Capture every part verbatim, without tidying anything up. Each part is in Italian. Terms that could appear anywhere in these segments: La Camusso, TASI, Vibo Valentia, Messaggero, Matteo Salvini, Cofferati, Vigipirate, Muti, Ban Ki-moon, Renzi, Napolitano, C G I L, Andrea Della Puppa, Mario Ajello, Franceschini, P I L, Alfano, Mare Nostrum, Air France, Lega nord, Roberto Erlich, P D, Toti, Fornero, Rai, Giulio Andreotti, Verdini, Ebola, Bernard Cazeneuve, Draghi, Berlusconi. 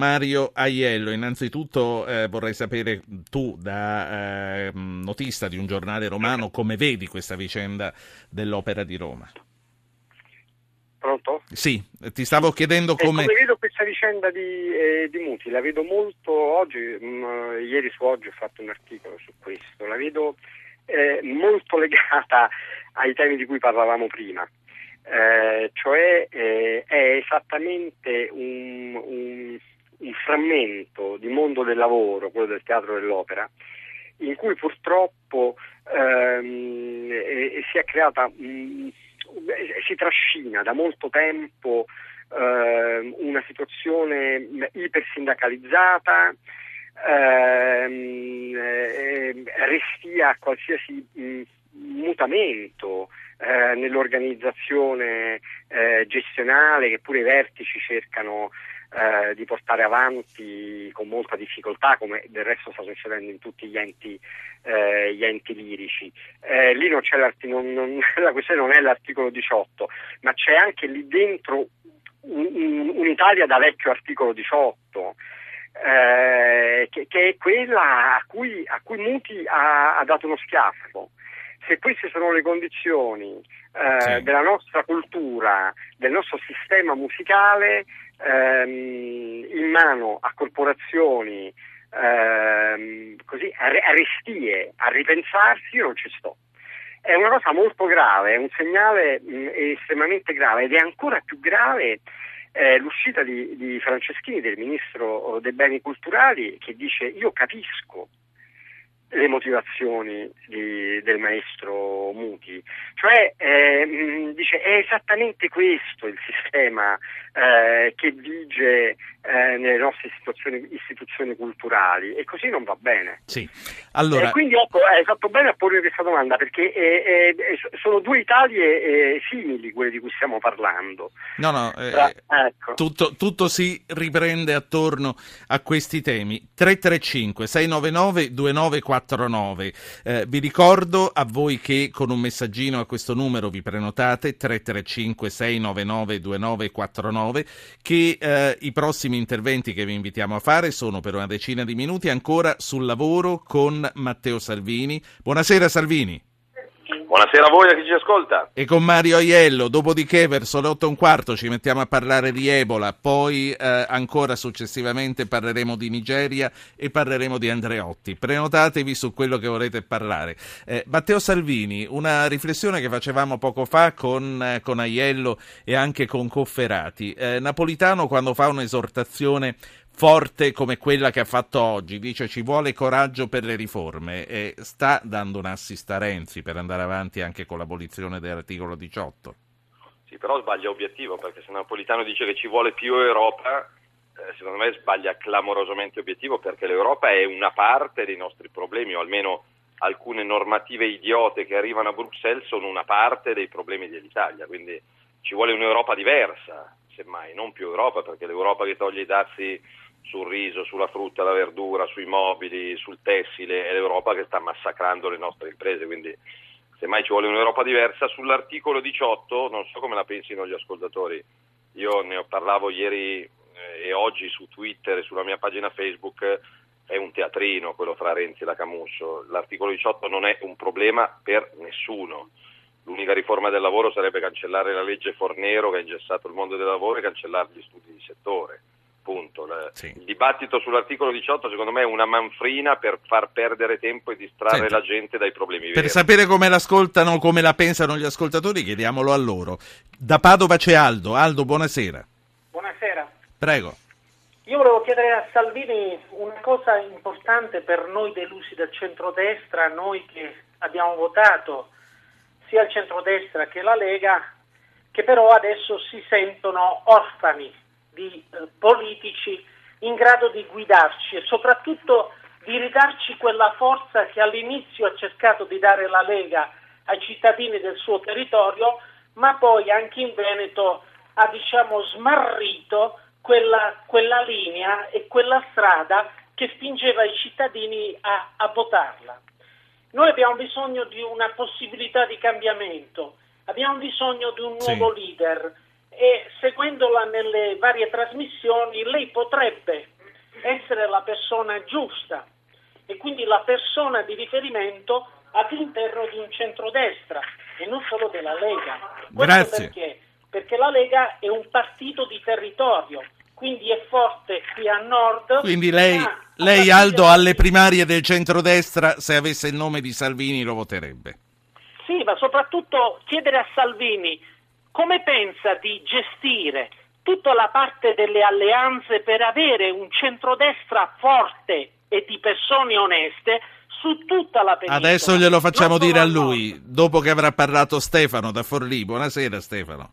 Mario Ajello, innanzitutto eh, vorrei sapere tu, da eh, notista di un giornale romano, come vedi questa vicenda dell'Opera di Roma? Pronto? Sì, ti stavo chiedendo come... Eh, come vedo questa vicenda di, eh, di Muti, la vedo molto oggi, mh, ieri su Oggi ho fatto un articolo su questo, la vedo eh, molto legata ai temi di cui parlavamo prima. Eh, cioè eh, è esattamente un, un, un frammento di mondo del lavoro, quello del teatro e dell'opera, in cui purtroppo ehm, eh, si è creata, mh, si trascina da molto tempo ehm, una situazione ipersindacalizzata, ehm, eh, restia a qualsiasi mh, mutamento eh, nell'organizzazione eh, gestionale, che pure i vertici cercano eh, di portare avanti con molta difficoltà, come del resto sta succedendo in tutti gli enti, eh, gli enti lirici. Eh, lì non c'è non, non, la questione non è l'articolo diciotto, ma c'è anche lì dentro un, un, un'Italia da vecchio articolo diciotto. Eh, che, che è quella a cui, a cui Muti ha, ha dato uno schiaffo. Se queste sono le condizioni eh, sì. della nostra cultura, del nostro sistema musicale, ehm, in mano a corporazioni ehm, così a restie, a ripensarsi, io non ci sto. È una cosa molto grave, è un segnale mh, estremamente grave, ed è ancora più grave eh, l'uscita di, di Franceschini, del ministro dei beni culturali, che dice: io capisco le motivazioni di, del maestro Muti, cioè eh, dice è esattamente questo il sistema eh, che vige eh, nelle nostre istituzioni, istituzioni culturali, e così non va bene. Sì. Allora... E quindi ecco, hai fatto bene a porre questa domanda, perché è, è, è, sono due Italie è, simili quelle di cui stiamo parlando. No, no, eh, Tra, ecco. tutto, tutto si riprende attorno a questi temi. tre tre cinque sei nove nove due nove quattro Eh, vi ricordo a voi che con un messaggino a questo numero vi prenotate tre tre cinque sei nove nove due nove quattro nove, che eh, i prossimi interventi che vi invitiamo a fare sono per una decina di minuti ancora sul lavoro con Matteo Salvini. Buonasera Salvini. Buonasera a voi, a chi ci ascolta. E con Mario Ajello, dopodiché verso le otto e un quarto ci mettiamo a parlare di Ebola, poi eh, ancora successivamente parleremo di Nigeria e parleremo di Andreotti. Prenotatevi su quello che volete parlare. Eh, Matteo Salvini, una riflessione che facevamo poco fa con, eh, con Ajello e anche con Cofferati. Eh, Napolitano, quando fa un'esortazione forte come quella che ha fatto oggi, dice ci vuole coraggio per le riforme, e sta dando un assist a Renzi per andare avanti anche con l'abolizione dell'articolo diciotto. Sì, però sbaglia obiettivo, perché se Napolitano dice che ci vuole più Europa, eh, secondo me sbaglia clamorosamente obiettivo, perché l'Europa è una parte dei nostri problemi, o almeno alcune normative idiote che arrivano a Bruxelles sono una parte dei problemi dell'Italia, quindi ci vuole un'Europa diversa, semmai, non più Europa, perché l'Europa che toglie i dazi sul riso, sulla frutta, la verdura, sui mobili, sul tessile, è l'Europa che sta massacrando le nostre imprese, quindi semmai ci vuole un'Europa diversa. Sull'articolo diciotto non so come la pensino gli ascoltatori, io ne parlavo ieri e oggi su Twitter e sulla mia pagina Facebook, è un teatrino quello fra Renzi e La Camusso, l'articolo diciotto non è un problema per nessuno. L'unica riforma del lavoro sarebbe cancellare la legge Fornero che ha ingessato il mondo del lavoro e cancellare gli studi di settore. Punto. Sì. Il dibattito sull'articolo diciotto secondo me è una manfrina per far perdere tempo e distrarre Senti, la gente dai problemi veri. Per sapere come l'ascoltano, come la pensano gli ascoltatori, chiediamolo a loro. Da Padova c'è Aldo. Aldo, buonasera. Buonasera. Prego. Io volevo chiedere a Salvini una cosa importante per noi delusi del centrodestra, noi che abbiamo votato sia il centrodestra che la Lega, che però adesso si sentono orfani di eh, politici in grado di guidarci e soprattutto di ridarci quella forza che all'inizio ha cercato di dare la Lega ai cittadini del suo territorio, ma poi anche in Veneto ha diciamo smarrito quella, quella linea e quella strada che spingeva i cittadini a, a votarla. Noi abbiamo bisogno di una possibilità di cambiamento, abbiamo bisogno di un nuovo sì. leader, e seguendola nelle varie trasmissioni lei potrebbe essere la persona giusta e quindi la persona di riferimento all'interno di un centrodestra e non solo della Lega. Grazie. Perché? Perché la Lega è un partito di territorio, quindi è forte qui a nord. Quindi lei, ah, lei Aldo, alle primarie del centrodestra, se avesse il nome di Salvini lo voterebbe. Sì, ma soprattutto chiedere a Salvini come pensa di gestire tutta la parte delle alleanze per avere un centrodestra forte e di persone oneste su tutta la penisola. Adesso glielo facciamo dire a lui, dopo che avrà parlato Stefano da Forlì. Buonasera Stefano.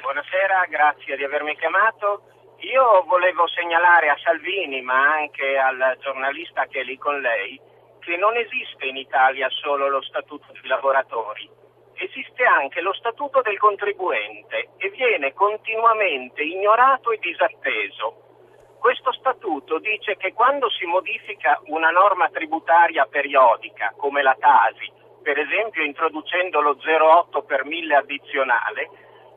Buonasera, grazie di avermi chiamato. Io volevo segnalare a Salvini, ma anche al giornalista che è lì con lei, che non esiste in Italia solo lo statuto dei lavoratori, esiste anche lo statuto del contribuente e viene continuamente ignorato e disatteso. Questo statuto dice che quando si modifica una norma tributaria periodica, come la TASI, per esempio introducendo lo zero virgola otto per mille addizionale,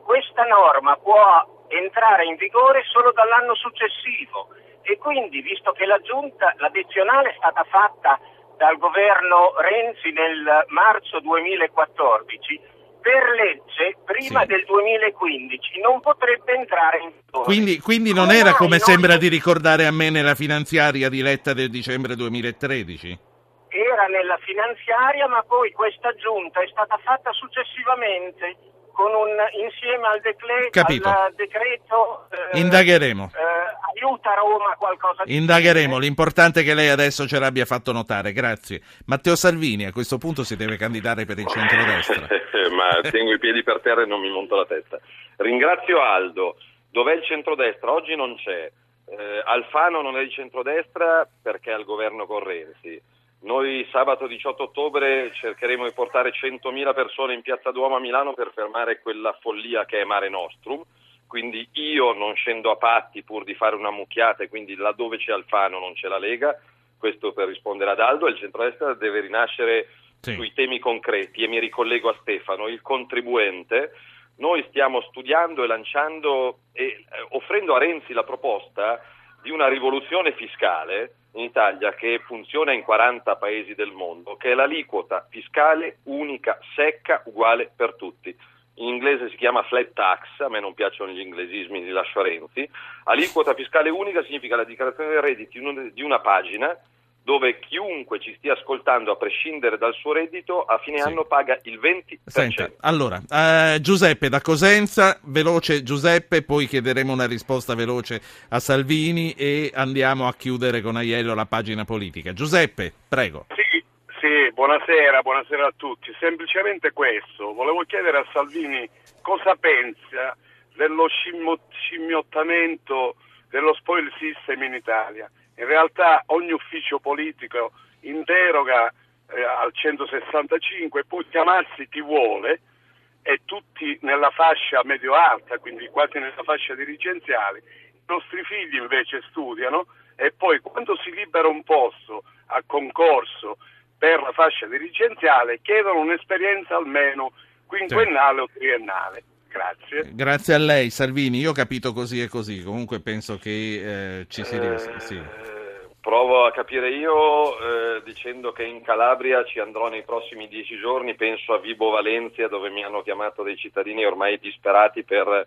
questa norma può entrare in vigore solo dall'anno successivo e quindi, visto che la giunta, l'addizionale è stata fatta dal governo Renzi nel marzo duemilaquattordici, per legge, prima sì. del duemilaquindici, non potrebbe entrare in vigore. Quindi, quindi non era come sembra di ricordare a me nella finanziaria diretta del dicembre duemilatredici? Era nella finanziaria, ma poi questa giunta è stata fatta successivamente, con un insieme al, declet- Capito. al decreto... Eh, Indagheremo. Eh, aiuta Roma qualcosa di... Indagheremo, l'importante è che lei adesso ce l'abbia fatto notare, grazie. Matteo Salvini a questo punto si deve candidare per il centrodestra. Ma tengo i piedi per terra e non mi monto la testa. Ringrazio Aldo. Dov'è il centrodestra? Oggi non c'è. Eh, Alfano non è il centrodestra perché è al governo con Renzi. Noi sabato diciotto ottobre cercheremo di portare centomila persone in Piazza Duomo a Milano per fermare quella follia che è Mare Nostrum. Quindi io non scendo a patti pur di fare una mucchiata e quindi laddove c'è Alfano non c'è la Lega. Questo per rispondere ad Aldo. Il centrodestra deve rinascere sì. sui temi concreti e mi ricollego a Stefano, il contribuente. Noi stiamo studiando e lanciando e eh, offrendo a Renzi la proposta di una rivoluzione fiscale in Italia che funziona in quaranta paesi del mondo, che è l'aliquota fiscale unica, secca, uguale per tutti. In inglese si chiama flat tax, a me non piacciono gli inglesismi, li lascio a Renzi. Aliquota fiscale unica significa la dichiarazione dei redditi di una pagina dove chiunque ci stia ascoltando, a prescindere dal suo reddito, a fine sì. anno paga il venti per cento. Senta, allora, eh, Giuseppe da Cosenza, veloce Giuseppe, poi chiederemo una risposta veloce a Salvini e andiamo a chiudere con Ajello la pagina politica. Giuseppe, prego. Sì, sì, buonasera, buonasera a tutti. Semplicemente questo, volevo chiedere a Salvini cosa pensa dello scimmo- scimmiottamento dello spoil system in Italia. In realtà ogni ufficio politico in deroga eh, al centosessantacinque può chiamarsi chi vuole e tutti nella fascia medio-alta, quindi quasi nella fascia dirigenziale. I nostri figli invece studiano e poi quando si libera un posto a concorso per la fascia dirigenziale chiedono un'esperienza almeno quinquennale o triennale. Grazie. Grazie a lei, Salvini. Io ho capito così e così, comunque penso che eh, ci si riesca. Eh, sì. Provo a capire io eh, dicendo che in Calabria ci andrò nei prossimi dieci giorni, penso a Vibo Valentia dove mi hanno chiamato dei cittadini ormai disperati per,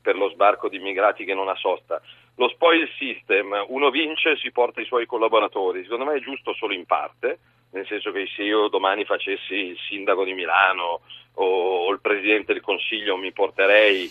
per lo sbarco di immigrati che non ha sosta. Lo spoil system, uno vince e si porta i suoi collaboratori, secondo me è giusto solo in parte, nel senso che se io domani facessi il sindaco di Milano o il presidente del Consiglio mi porterei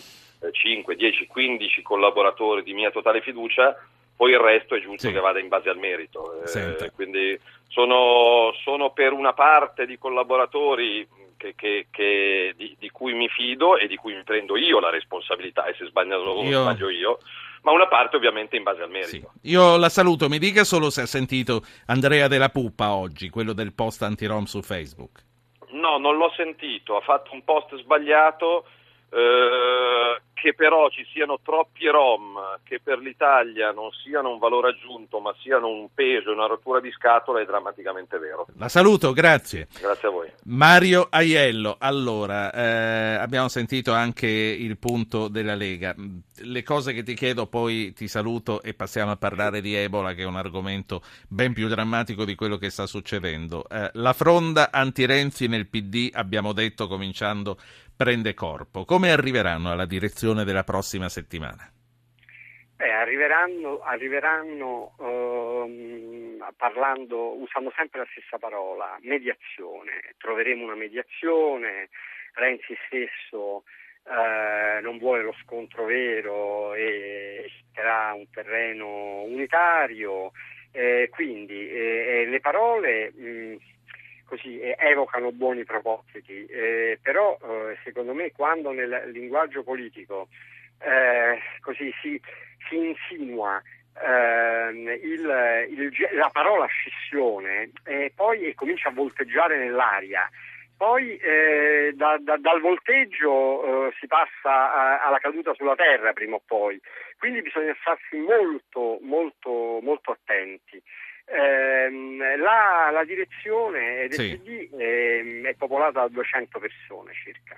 cinque, dieci, quindici collaboratori di mia totale fiducia, poi il resto è giusto sì. che vada in base al merito. Eh, quindi sono, sono per una parte di collaboratori che, che, che di, di cui mi fido e di cui mi prendo io la responsabilità e se sbaglio io... sbaglio io. Ma una parte ovviamente in base al merito. Sì. Io la saluto, mi dica solo se ha sentito Andrea Della Puppa oggi, quello del post anti-rom su Facebook. No, non l'ho sentito, ha fatto un post sbagliato eh, che però ci siano troppi rom, che per l'Italia non siano un valore aggiunto ma siano un peso e una rottura di scatola è drammaticamente vero. La saluto, grazie. Grazie a voi. Mario Ajello, allora, eh, abbiamo sentito anche il punto della Lega. Le cose che ti chiedo, poi ti saluto e passiamo a parlare di Ebola, che è un argomento ben più drammatico di quello che sta succedendo. Eh, la fronda anti-Renzi nel P D, abbiamo detto cominciando, prende corpo. Come arriveranno alla direzione della prossima settimana? Beh, arriveranno, arriveranno ehm, parlando, usando sempre la stessa parola, mediazione. Troveremo una mediazione. Renzi stesso eh, non vuole lo scontro vero e sarà un terreno unitario. Eh, quindi eh, le parole... Mh, così eh, evocano buoni propositi, eh, però eh, secondo me quando nel linguaggio politico eh, così si, si insinua eh, il, il, la parola scissione eh, poi comincia a volteggiare nell'aria, poi eh, da, da, dal volteggio eh, si passa a, alla caduta sulla terra prima o poi, quindi bisogna starsi molto molto molto attenti. La, la direzione del sì. P D è, è popolata da duecento persone circa,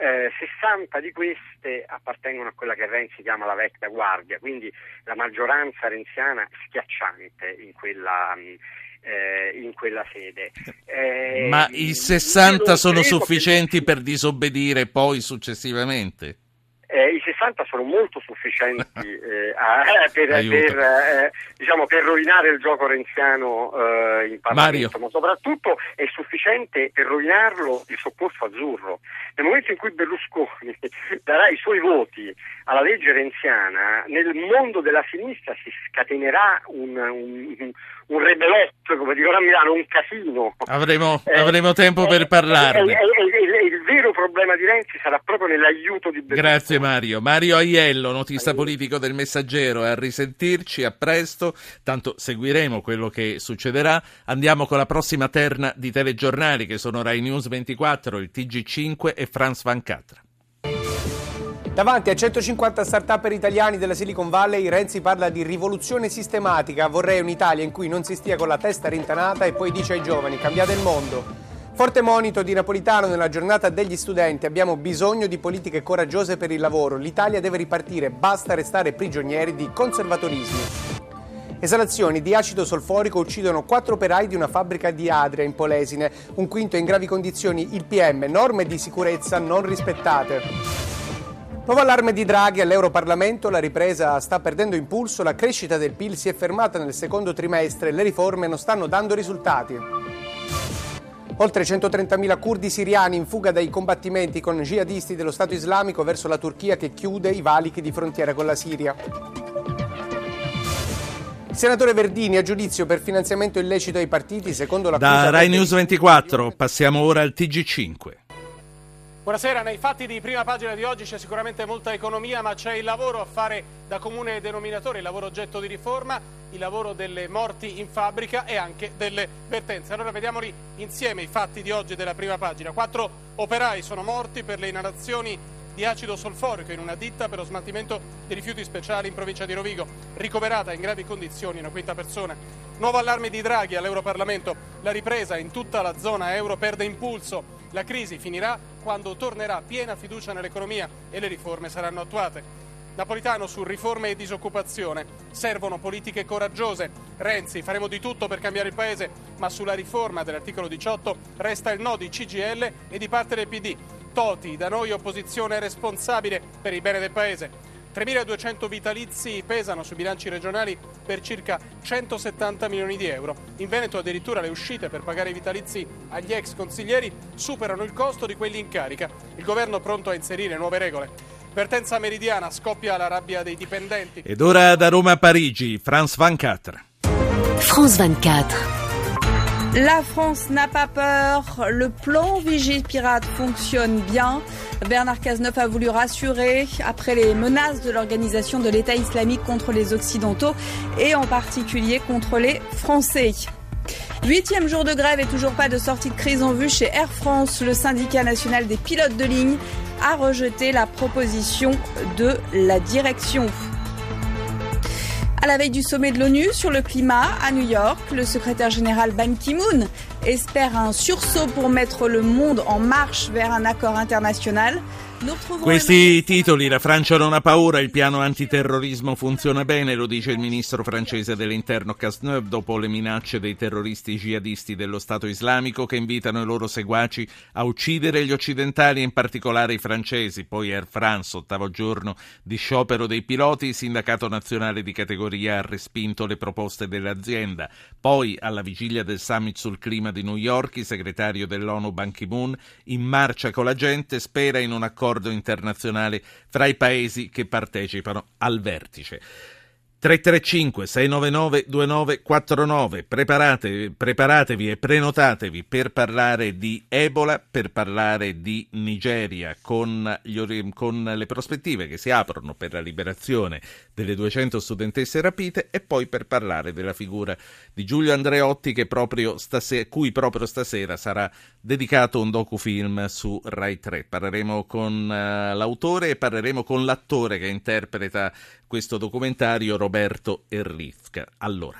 eh, sessanta di queste appartengono a quella che Renzi chiama la vecchia guardia, quindi la maggioranza renziana schiacciante in quella, eh, in quella sede. Eh, Ma i sessanta sono sufficienti per disobbedire poi successivamente? Eh, I sessanta sono molto sufficienti eh, a, per, per, eh, diciamo, per rovinare il gioco renziano eh, in Parlamento, Mario. Ma soprattutto è sufficiente per rovinarlo il soccorso azzurro. Nel momento in cui Berlusconi darà i suoi voti alla legge renziana, nel mondo della sinistra si scatenerà un, un, un rebelotto, come dicono a Milano, un casino. Avremo, eh, avremo tempo eh, per parlarne. Eh, eh, eh, il vero problema di Renzi sarà proprio nell'aiuto di Berlusconi. Grazie Mario. Mario Ajello, notista Mario. Politico del Messaggero, a risentirci, a presto, tanto seguiremo quello che succederà. Andiamo con la prossima terna di telegiornali che sono Rai News ventiquattro, il T G cinque e France ventiquattro. Davanti a centocinquanta start-up italiani della Silicon Valley, Renzi parla di rivoluzione sistematica. Vorrei un'Italia in cui non si stia con la testa rintanata, e poi dice ai giovani: cambiate il mondo. Forte monito di Napolitano nella giornata degli studenti. Abbiamo bisogno di politiche coraggiose per il lavoro. L'Italia deve ripartire, basta restare prigionieri di conservatorismi. Esalazioni di acido solforico uccidono quattro operai di una fabbrica di Adria in Polesine. Un quinto è in gravi condizioni, il P M, norme di sicurezza non rispettate. Nuovo allarme di Draghi all'Europarlamento, la ripresa sta perdendo impulso, la crescita del P I L si è fermata nel secondo trimestre, le riforme non stanno dando risultati. Oltre centotrentamila curdi siriani in fuga dai combattimenti con jihadisti dello Stato Islamico verso la Turchia, che chiude i valichi di frontiera con la Siria. Il senatore Verdini a giudizio per finanziamento illecito ai partiti, secondo l'accusa... Da Rai News ventiquattro passiamo ora al T G cinque. Buonasera, nei fatti di prima pagina di oggi c'è sicuramente molta economia, ma c'è il lavoro a fare da comune denominatore, il lavoro oggetto di riforma, il lavoro delle morti in fabbrica e anche delle vertenze. Allora vediamoli insieme i fatti di oggi della prima pagina. Quattro operai sono morti per le inalazioni di acido solforico in una ditta per lo smaltimento dei rifiuti speciali in provincia di Rovigo, ricoverata in gravi condizioni una quinta persona. Nuovo allarme di Draghi all'Europarlamento, la ripresa in tutta la zona euro perde impulso. La crisi finirà quando tornerà piena fiducia nell'economia e le riforme saranno attuate. Napolitano su riforme e disoccupazione. Servono politiche coraggiose. Renzi, faremo di tutto per cambiare il paese, ma sulla riforma dell'articolo diciotto resta il no di C G I L e di parte del P D. Toti, da noi opposizione responsabile per il bene del paese. tremiladuecento vitalizi pesano sui bilanci regionali per circa centosettanta milioni di euro. In Veneto addirittura le uscite per pagare i vitalizi agli ex consiglieri superano il costo di quelli in carica. Il governo pronto a inserire nuove regole. Vertenza meridiana, scoppia la rabbia dei dipendenti. Ed ora da Roma a Parigi, France ventiquattro. France ventiquattro. La France n'a pas peur, le plan Vigipirate fonctionne bien. Bernard Cazeneuve a voulu rassurer après les menaces de l'organisation de l'État islamique contre les Occidentaux et en particulier contre les Français. Huitième jour de grève et toujours pas de sortie de crise en vue chez Air France. Le syndicat national des pilotes de ligne a rejeté la proposition de la direction. À la veille du sommet de l'ONU sur le climat à New York, le secrétaire général Ban Ki-moon espère un sursaut pour mettre le monde en marche vers un accord international. Questi titoli, la Francia non ha paura, il piano antiterrorismo funziona bene, lo dice il ministro francese dell'interno Cazeneuve dopo le minacce dei terroristi jihadisti dello Stato Islamico che invitano i loro seguaci a uccidere gli occidentali, in particolare i francesi. Poi Air France, ottavo giorno di sciopero dei piloti, il sindacato nazionale di categoria ha respinto le proposte dell'azienda. Poi, alla vigilia del summit sul clima di New York, il segretario dell'ONU Ban Ki-moon, in marcia con la gente, spera in un accordo internazionale fra i paesi che partecipano al vertice. tre tre cinque sei nove nove due nove quattro nove. Preparate, preparatevi e prenotatevi per parlare di Ebola, per parlare di Nigeria, con, gli, con le prospettive che si aprono per la liberazione delle duecento studentesse rapite, e poi per parlare della figura di Giulio Andreotti, che proprio stasera, cui proprio stasera sarà dedicato un docufilm su Rai tre. Parleremo con uh, l'autore e parleremo con l'attore che interpreta questo documentario, Roberto Erlich. Allora,